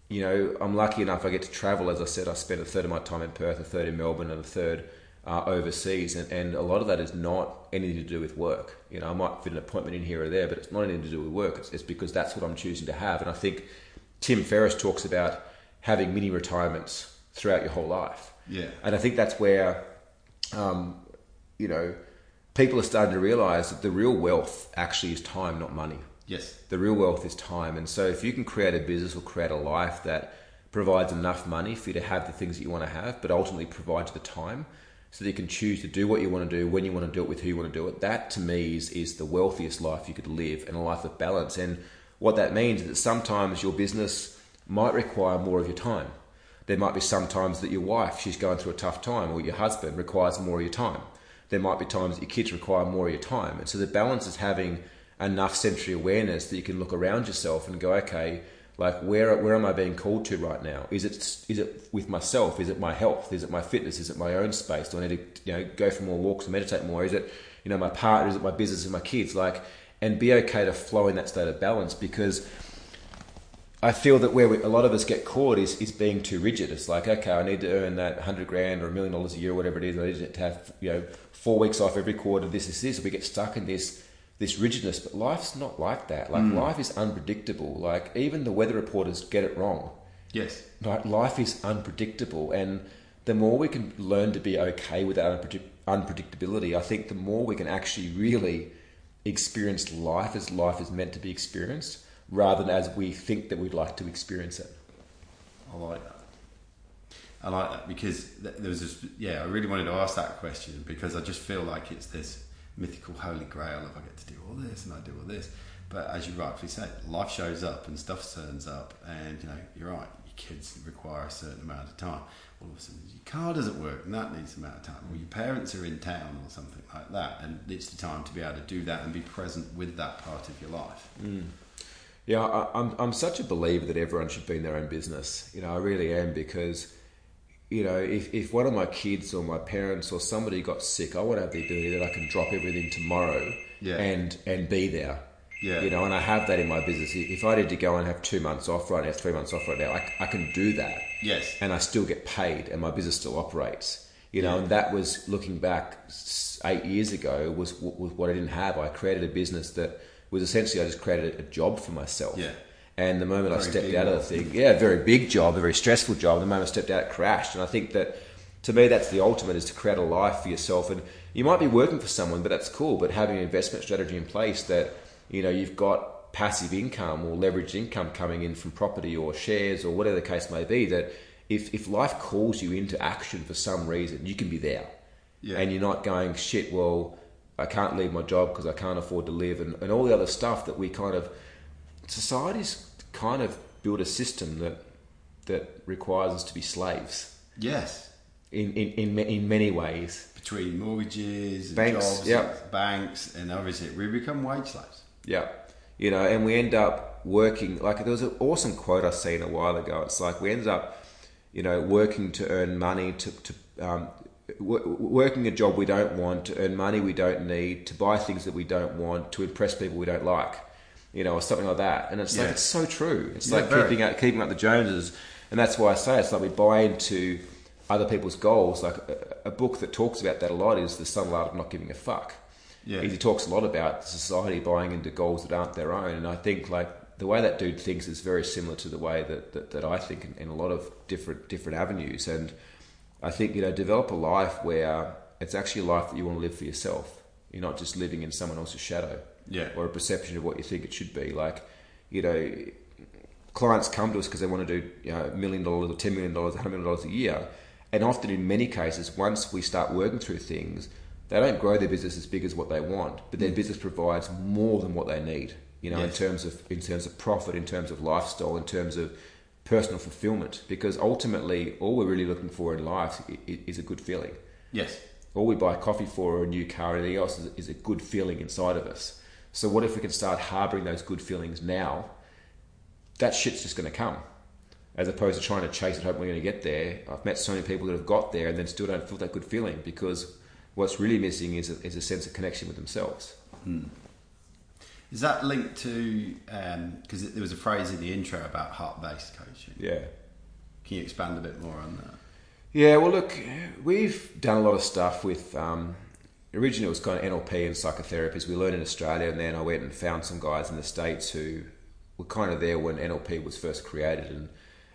you know, I'm lucky enough I get to travel. As I said, I spend a third of my time in Perth, a third in Melbourne, and a third overseas. And a lot of that is not anything to do with work. You know, I might fit an appointment in here or there, but it's not anything to do with work. It's because that's what I'm choosing to have. And I think Tim Ferriss talks about having mini retirements throughout your whole life. Yeah. And I think that's where, you know, people are starting to realize that the real wealth actually is time, not money. Yes. The real wealth is time. And so if you can create a business or create a life that provides enough money for you to have the things that you want to have, but ultimately provides the time so that you can choose to do what you want to do, when you want to do it, with who you want to do it, that to me is the wealthiest life you could live, and a life of balance. And what that means is that sometimes your business might require more of your time. There might be some times that your wife, she's going through a tough time, or your husband requires more of your time. There might be times that your kids require more of your time. And so the balance is having enough sensory awareness that you can look around yourself and go, okay, like, where am I being called to right now? Is it with myself? Is it my health? Is it my fitness? Is it my own space? Do I need to, go for more walks and meditate more? Is it, my partner? Is it my business and my kids? Like, and be okay to flow in that state of balance, because I feel that where a lot of us get caught is being too rigid. It's like, okay, I need to earn that $100,000 or $1 million a year, or whatever it is. I need to have 4 weeks off every quarter. This. We get stuck in this rigidness. But life's not like that. Like, life is unpredictable. Like, even the weather reporters get it wrong. Yes. Like, life is unpredictable, and the more we can learn to be okay with that unpredictability, I think the more we can actually really experience life is meant to be experienced, rather than as we think that we'd like to experience it. I like that. I like that, because there was this, I really wanted to ask that question, because I just feel like it's this mythical holy grail of, I get to do all this and I do all this. But as you rightfully say, life shows up and stuff turns up, and you're right, your kids require a certain amount of time. All of a sudden your car doesn't work and that needs an amount of time, or your parents are in town or something like that, and it's the time to be able to do that and be present with that part of your life. Yeah, I'm such a believer that everyone should be in their own business. I really am, because, if one of my kids or my parents or somebody got sick, I want to have the ability that I can drop everything tomorrow and be there. Yeah. And I have that in my business. If I need to go and have 2 months off right now, 3 months off right now, I can do that. Yes. And I still get paid, and my business still operates. And that was, looking back 8 years ago, was what I didn't have. I created a business that was essentially, I just created a job for myself. Yeah. And the moment I stepped out of the thing, a very big job, a very stressful job, the moment I stepped out, it crashed. And I think that, to me, that's the ultimate, is to create a life for yourself. And you might be working for someone, but that's cool. But having an investment strategy in place that, you've got passive income or leveraged income coming in from property or shares or whatever the case may be, that if life calls you into action for some reason, you can be there. Yeah. And you're not going, shit, well, I can't leave my job because I can't afford to live, and all the other stuff that we society's kind of built a system that requires us to be slaves. Yes. In many ways. Between mortgages, and banks, jobs, banks, and obviously we become wage slaves. Yeah. And we end up working, like, there was an awesome quote I seen a while ago. It's like, we end up, working to earn money, working a job we don't want, to earn money we don't need, to buy things that we don't want, to impress people we don't like, or something like that. And it's it's so true. It's keeping up the Joneses. And that's why I say, it's like we buy into other people's goals. Like, a book that talks about that a lot is The Subtle Art of Not Giving a Fuck. Yeah. He talks a lot about society buying into goals that aren't their own. And I think, like, the way that dude thinks is very similar to the way that I think in a lot of different avenues. And I think, develop a life where it's actually a life that you want to live for yourself. You're not just living in someone else's shadow or a perception of what you think it should be. Like, clients come to us because they want to do $1 million or $10 million, $100 million a year. And often, in many cases, once we start working through things, they don't grow their business as big as what they want, but their business provides more than what they need, in terms of profit, in terms of lifestyle, in terms of personal fulfillment, because ultimately all we're really looking for in life is a good feeling. Yes. All we buy coffee for or a new car or anything else is a good feeling inside of us. So what if we can start harboring those good feelings now? That shit's just going to come, as opposed to trying to chase it, hoping we're going to get there. I've met so many people that have got there and then still don't feel that good feeling, because what's really missing is a sense of connection with themselves. Hmm. Is that linked to, because there was a phrase in the intro about heart-based coaching. Yeah. Can you expand a bit more on that? Yeah, well, look, we've done a lot of stuff with, originally it was kind of NLP and psychotherapies. We learned in Australia, and then I went and found some guys in the States who were kind of there when NLP was first created,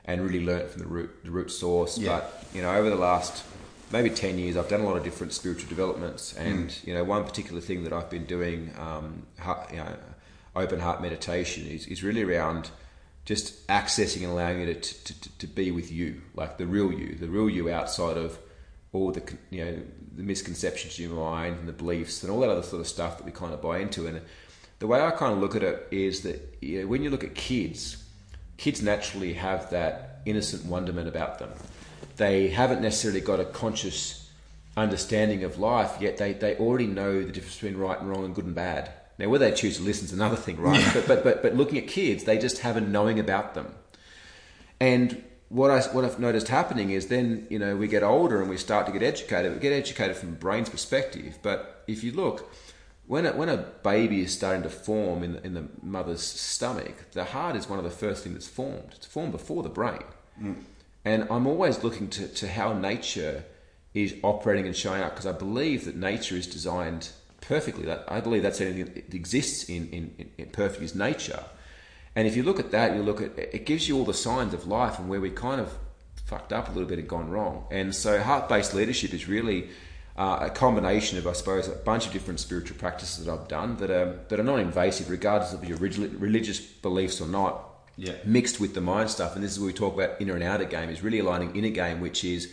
and really learned from the root source. Yeah. But, you know, over the last maybe 10 years, I've done a lot of different spiritual developments, and you know, one particular thing that I've been doing, open heart meditation, is really around just accessing and allowing you to be with you, like the real you outside of all the, you know, the misconceptions in your mind and the beliefs and all that other sort of stuff that we kind of buy into. And the way I kind of look at it is that, you know, when you look at kids naturally have that innocent wonderment about them. They haven't necessarily got a conscious understanding of life, yet they already know the difference between right and wrong and good and bad. Now, whether they choose to listen is another thing, right? Yeah. But looking at kids, they just have a knowing about them. And what I've noticed happening is then, you know, we get older and we start to get educated. We get educated from the brain's perspective. But if you look, when a baby is starting to form in the mother's stomach, the heart is one of the first things that's formed. It's formed before the brain. Mm. And I'm always looking to how nature is operating and showing up, because I believe that nature is designed perfectly. I believe that's anything that exists in perfect is nature. And if you look at that, you look at it, gives you all the signs of life and where we kind of fucked up a little bit and gone wrong. And so heart-based leadership is really a combination of, I suppose, a bunch of different spiritual practices that I've done that are non-invasive, regardless of your religious beliefs or not. Yeah. Mixed with the mind stuff. And this is where we talk about inner and outer game, is really aligning inner game, which is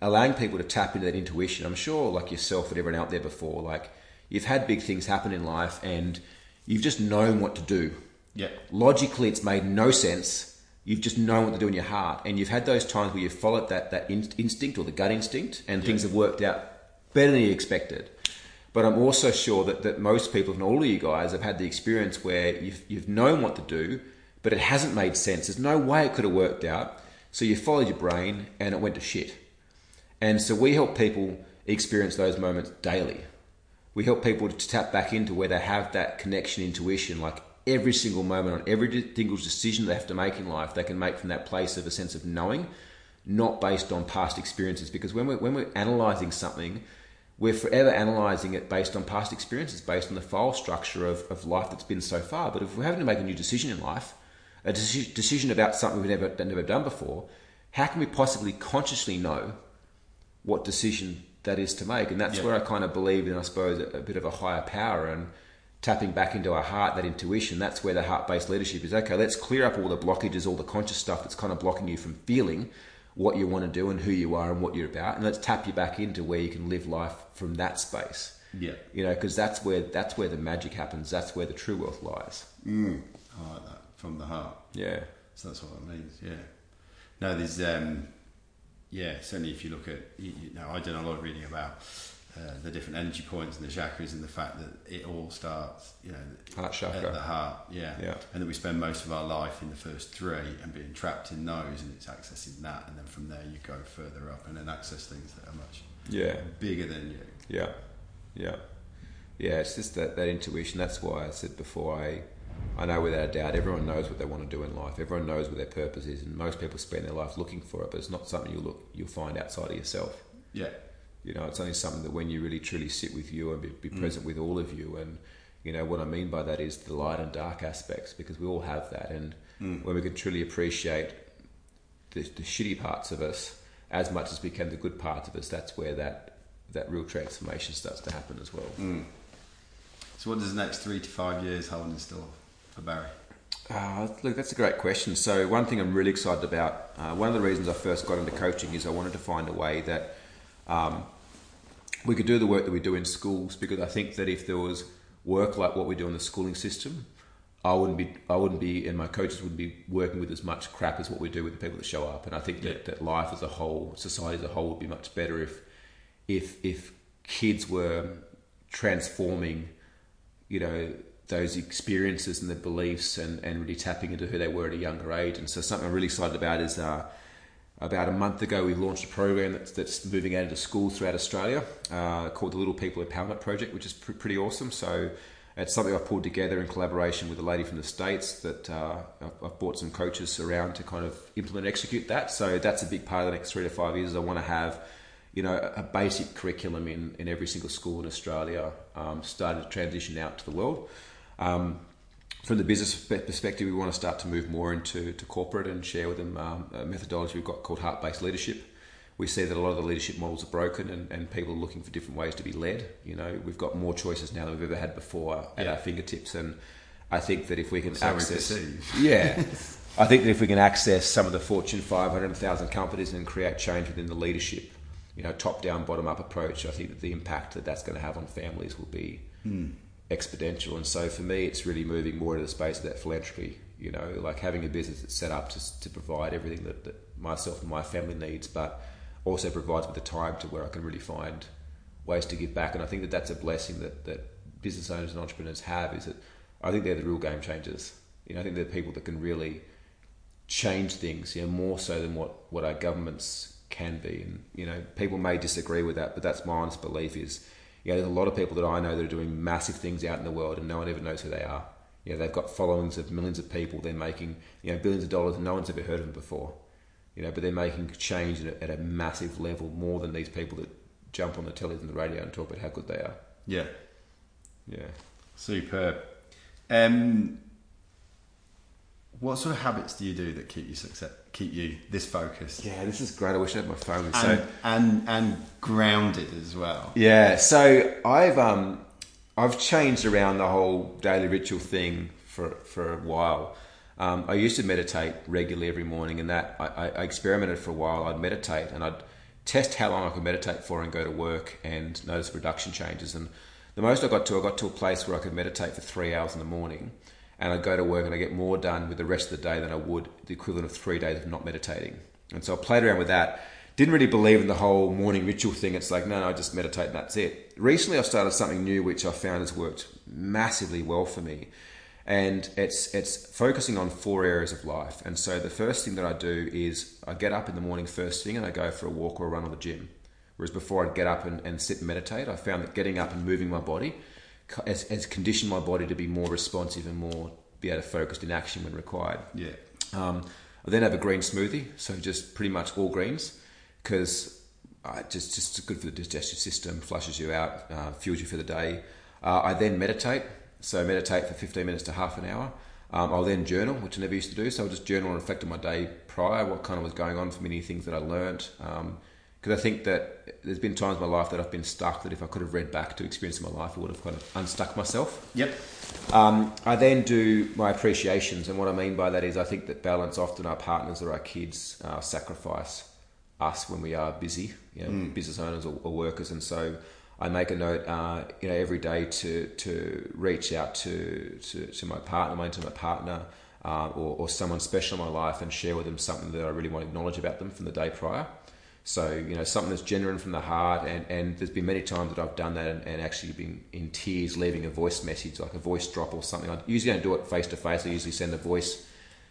allowing people to tap into that intuition. I'm sure, like yourself and everyone out there before, like, you've had big things happen in life and you've just known what to do. Yeah. Logically, it's made no sense. You've just known what to do in your heart. And you've had those times where you've followed that instinct or the gut instinct, and things have worked out better than you expected. But I'm also sure that most people, and all of you guys, have had the experience where you've known what to do, but it hasn't made sense. There's no way it could have worked out. So you followed your brain and it went to shit. And so we help people experience those moments daily. We help people to tap back into where they have that connection, intuition, like every single moment, on every single decision they have to make in life, they can make from that place of a sense of knowing, not based on past experiences. Because when we're analysing something, we're forever analysing it based on past experiences, based on the file structure of life that's been so far. But if we're having to make a new decision in life, a decision about something we've never done before, how can we possibly consciously know what decision that is to make? And that's where I kind of believe in, I suppose, a bit of a higher power and tapping back into our heart, that intuition. That's where the heart-based leadership is. Okay, let's clear up all the blockages, all the conscious stuff that's kind of blocking you from feeling what you want to do and who you are and what you're about, and let's tap you back into where you can live life from that space. Yeah. You know, because that's where the magic happens. That's where the true wealth lies. Mm. I like that. From the heart. Yeah. So that's what it means. Yeah. No, there's, certainly if you look at, I've done a lot of reading about the different energy points and the chakras, and the fact that it all starts, heart chakra. At the heart. Yeah. Yeah. And that we spend most of our life in the first three and being trapped in those, and it's accessing that. And then from there you go further up and then access things that are much bigger than you. Yeah. Yeah. Yeah. It's just that intuition. That's why I said before, I know without a doubt everyone knows what they want to do in life. Everyone knows what their purpose is, and most people spend their life looking for it, but it's not something you'll find outside of yourself. Yeah. You know, it's only something that when you really truly sit with you and be present with all of you. And, you know, what I mean by that is the light and dark aspects, because we all have that. And when we can truly appreciate the shitty parts of us as much as we can the good parts of us, that's where that real transformation starts to happen as well. Mm. So what does the next 3 to 5 years hold in store for Barry? Look, that's a great question. So one thing I'm really excited about, one of the reasons I first got into coaching is I wanted to find a way that we could do the work that we do in schools, because I think that if there was work like what we do in the schooling system, I wouldn't be, and my coaches wouldn't be working with as much crap as what we do with the people that show up. And I think that, that life as a whole, society as a whole, would be much better if kids were transforming, you know, those experiences and their beliefs, and really tapping into who they were at a younger age. And so something I'm really excited about is about a month ago we launched a program that's moving out into schools throughout Australia called the Little People Empowerment Project, which is pretty awesome. So it's something I've pulled together in collaboration with a lady from the States that I've brought some coaches around to kind of implement and execute that. So that's a big part of the next 3 to 5 years. I want to have, you know, a basic curriculum in every single school in Australia, starting to transition out to the world. From the business perspective, we want to start to move more into corporate and share with them a methodology we've got called heart-based leadership. We see that a lot of the leadership models are broken, and people are looking for different ways to be led. You know, we've got more choices now than we've ever had before at our fingertips, and I think that if we can access some of the Fortune 500,000 companies and create change within the leadership, you know, top-down, bottom-up approach, I think that the impact that that's going to have on families will be exponential. And so for me, it's really moving more into the space of that philanthropy. You know, like having a business that's set up to provide everything that myself and my family needs, but also provides me the time to where I can really find ways to give back. And I think that that's a blessing that business owners and entrepreneurs have, is that I think they're the real game changers. You know, I think they're people that can really change things, you know, more so than what our governments can be. And, you know, people may disagree with that, but that's my honest belief is, you know, there's a lot of people that I know that are doing massive things out in the world and no one ever knows who they are. You know, they've got followings of millions of people. They're making, you know, billions of dollars and no one's ever heard of them before. You know, but they're making change at a massive level, more than these people that jump on the telly and the radio and talk about how good they are. Yeah. Yeah. Superb. What sort of habits do you do that keep you this focused? Yeah, this is great. I wish I had my phone. And grounded as well. Yeah. So I've changed around the whole daily ritual thing for a while. I used to meditate regularly every morning, and that I experimented for a while. I'd meditate and I'd test how long I could meditate for and go to work and notice production changes. And the most I got to a place where I could meditate for 3 hours in the morning, and I'd go to work and I'd get more done with the rest of the day than I would the equivalent of 3 days of not meditating. And so I played around with that. Didn't really believe in the whole morning ritual thing. It's like, no, I just meditate and that's it. Recently I started something new which I found has worked massively well for me. And it's focusing on 4 areas of life. And so the first thing that I do is I get up in the morning first thing and I go for a walk or a run on the gym. Whereas before I'd get up and sit and meditate, I found that getting up and moving my body has conditioned my body to be more responsive and more be able to focus in action when required. Yeah. I then have a green smoothie, so just pretty much all greens, because just good for the digestive system, flushes you out, fuels you for the day. I then meditate. So meditate for 15 minutes to half an hour. I'll then journal, which I never used to do. So I'll just journal and reflect on my day prior, what kind of was going on for me, things that I learned. Because I think that there's been times in my life that I've been stuck, that if I could have read back to experience in my life, I would have kind of unstuck myself. Yep. I then do my appreciations. And what I mean by that is I think that balance, often our partners or our kids sacrifice us when we are busy, you know, business owners or workers. And so I make a note, you know, every day to reach out to my partner, or someone special in my life, and share with them something that I really want to acknowledge about them from the day prior. So, you know, something that's genuine from the heart. And there's been many times that I've done that and actually been in tears, leaving a voice message, like a voice drop or something. I usually don't do it face to face. I usually send a voice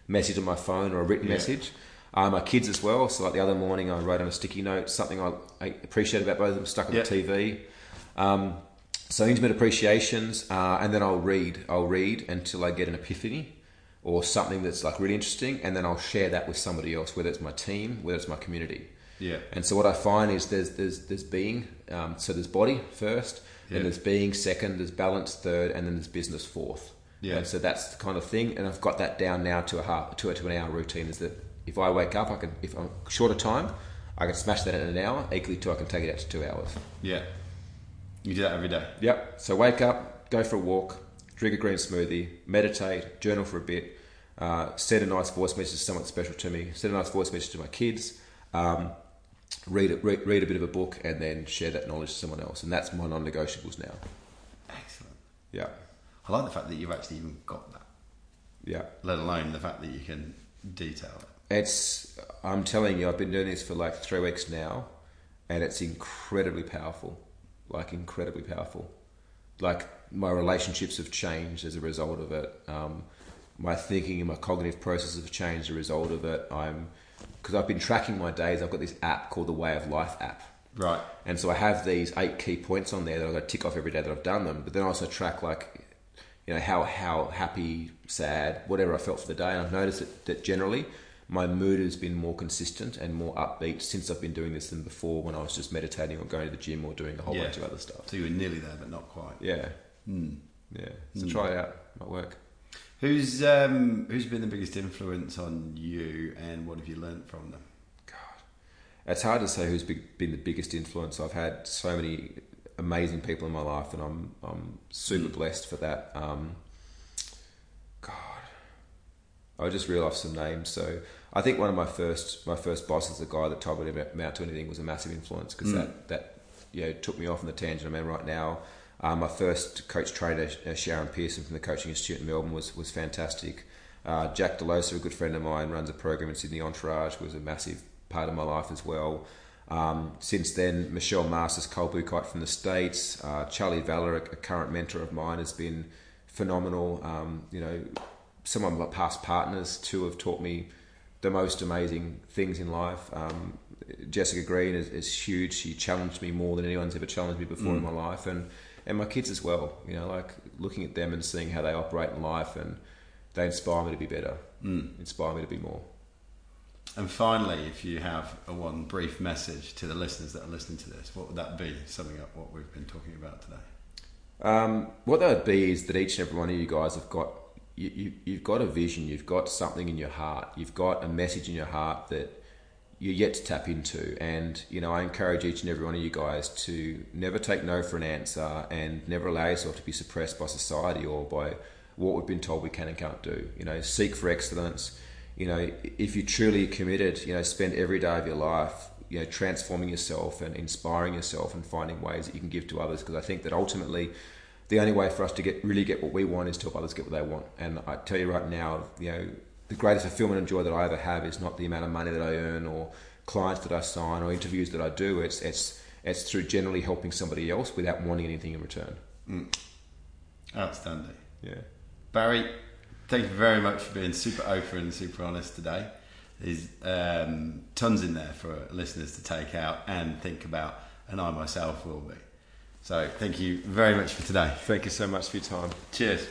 message on my phone or a written message. My kids as well. So like the other morning, I wrote on a sticky note something I appreciate about both of them, stuck on the TV. So intimate appreciations, and then I'll read until I get an epiphany or something that's like really interesting, and then I'll share that with somebody else, whether it's my team, whether it's my community. Yeah. And so what I find is there's being, so there's body first, then there's being second, there's balance third, and then there's business fourth. Yeah. And so that's the kind of thing, and I've got that down now to an hour routine. Is that if I wake up, if I'm short of time, I can smash that in an hour. Equally to I can take it out to 2 hours. Yeah. You do that every day? Yep. So wake up, go for a walk, drink a green smoothie, meditate, journal for a bit, send a nice voice message to someone special to me, send a nice voice message to my kids, read a bit of a book, and then share that knowledge to someone else. And that's my non-negotiables now. Excellent. Yeah. I like the fact that you've actually even got that. Yeah. Let alone the fact that you can detail it. It's, I'm telling you, I've been doing this for like 3 weeks now, and it's incredibly powerful. Like, incredibly powerful. Like, my relationships have changed as a result of it. My thinking and my cognitive processes have changed as a result of it. Because I've been tracking my days, I've got this app called the Way of Life app. Right. And so I have these 8 key points on there that I've got to tick off every day that I've done them. But then I also track, like, you know, how happy, sad, whatever I felt for the day. And I've noticed that generally my mood has been more consistent and more upbeat since I've been doing this than before, when I was just meditating or going to the gym or doing a whole bunch of other stuff. So you were nearly there, but not quite. Yeah. Mm. Yeah. So try it out. It might work. Who's been the biggest influence on you, and what have you learnt from them? God. It's hard to say who's been the biggest influence. I've had so many amazing people in my life, and I'm super blessed for that. God. I just reel off some names. So I think one of my first bosses, the guy that told me to amount to anything, was a massive influence, because that took me off on the tangent I'm in right now. My first coach trainer, Sharon Pearson from the Coaching Institute in Melbourne, was fantastic. Jack DeLosa, a good friend of mine, runs a program in Sydney, Entourage, was a massive part of my life as well. Since then, Michelle Masters, Cole Bukite from the States, Charlie Valerick, a current mentor of mine, has been phenomenal. Some of my past partners too have taught me the most amazing things in life. Jessica Green is huge. She challenged me more than anyone's ever challenged me before in my life, and my kids as well, you know, like looking at them and seeing how they operate in life, and they inspire me to be better, inspire me to be more. And finally, if you have one brief message to the listeners that are listening to this, what would that be, summing up what we've been talking about today? What that would be is that each and every one of you guys have got, you've got a vision, you've got something in your heart, you've got a message in your heart that you're yet to tap into. And, you know, I encourage each and every one of you guys to never take no for an answer, and never allow yourself to be suppressed by society or by what we've been told we can and can't do. You know, seek for excellence. You know, if you're truly committed, you know, spend every day of your life, you know, transforming yourself and inspiring yourself and finding ways that you can give to others. Because I think that ultimately the only way for us to really get what we want is to help others get what they want. And I tell you right now, you know, the greatest fulfillment and joy that I ever have is not the amount of money that I earn, or clients that I sign, or interviews that I do. It's through generally helping somebody else without wanting anything in return. Outstanding. Yeah. Barry, thank you very much for being super open and super honest today. There's tons in there for listeners to take out and think about, and I myself will be. So thank you very much for today. Thank you so much for your time. Cheers.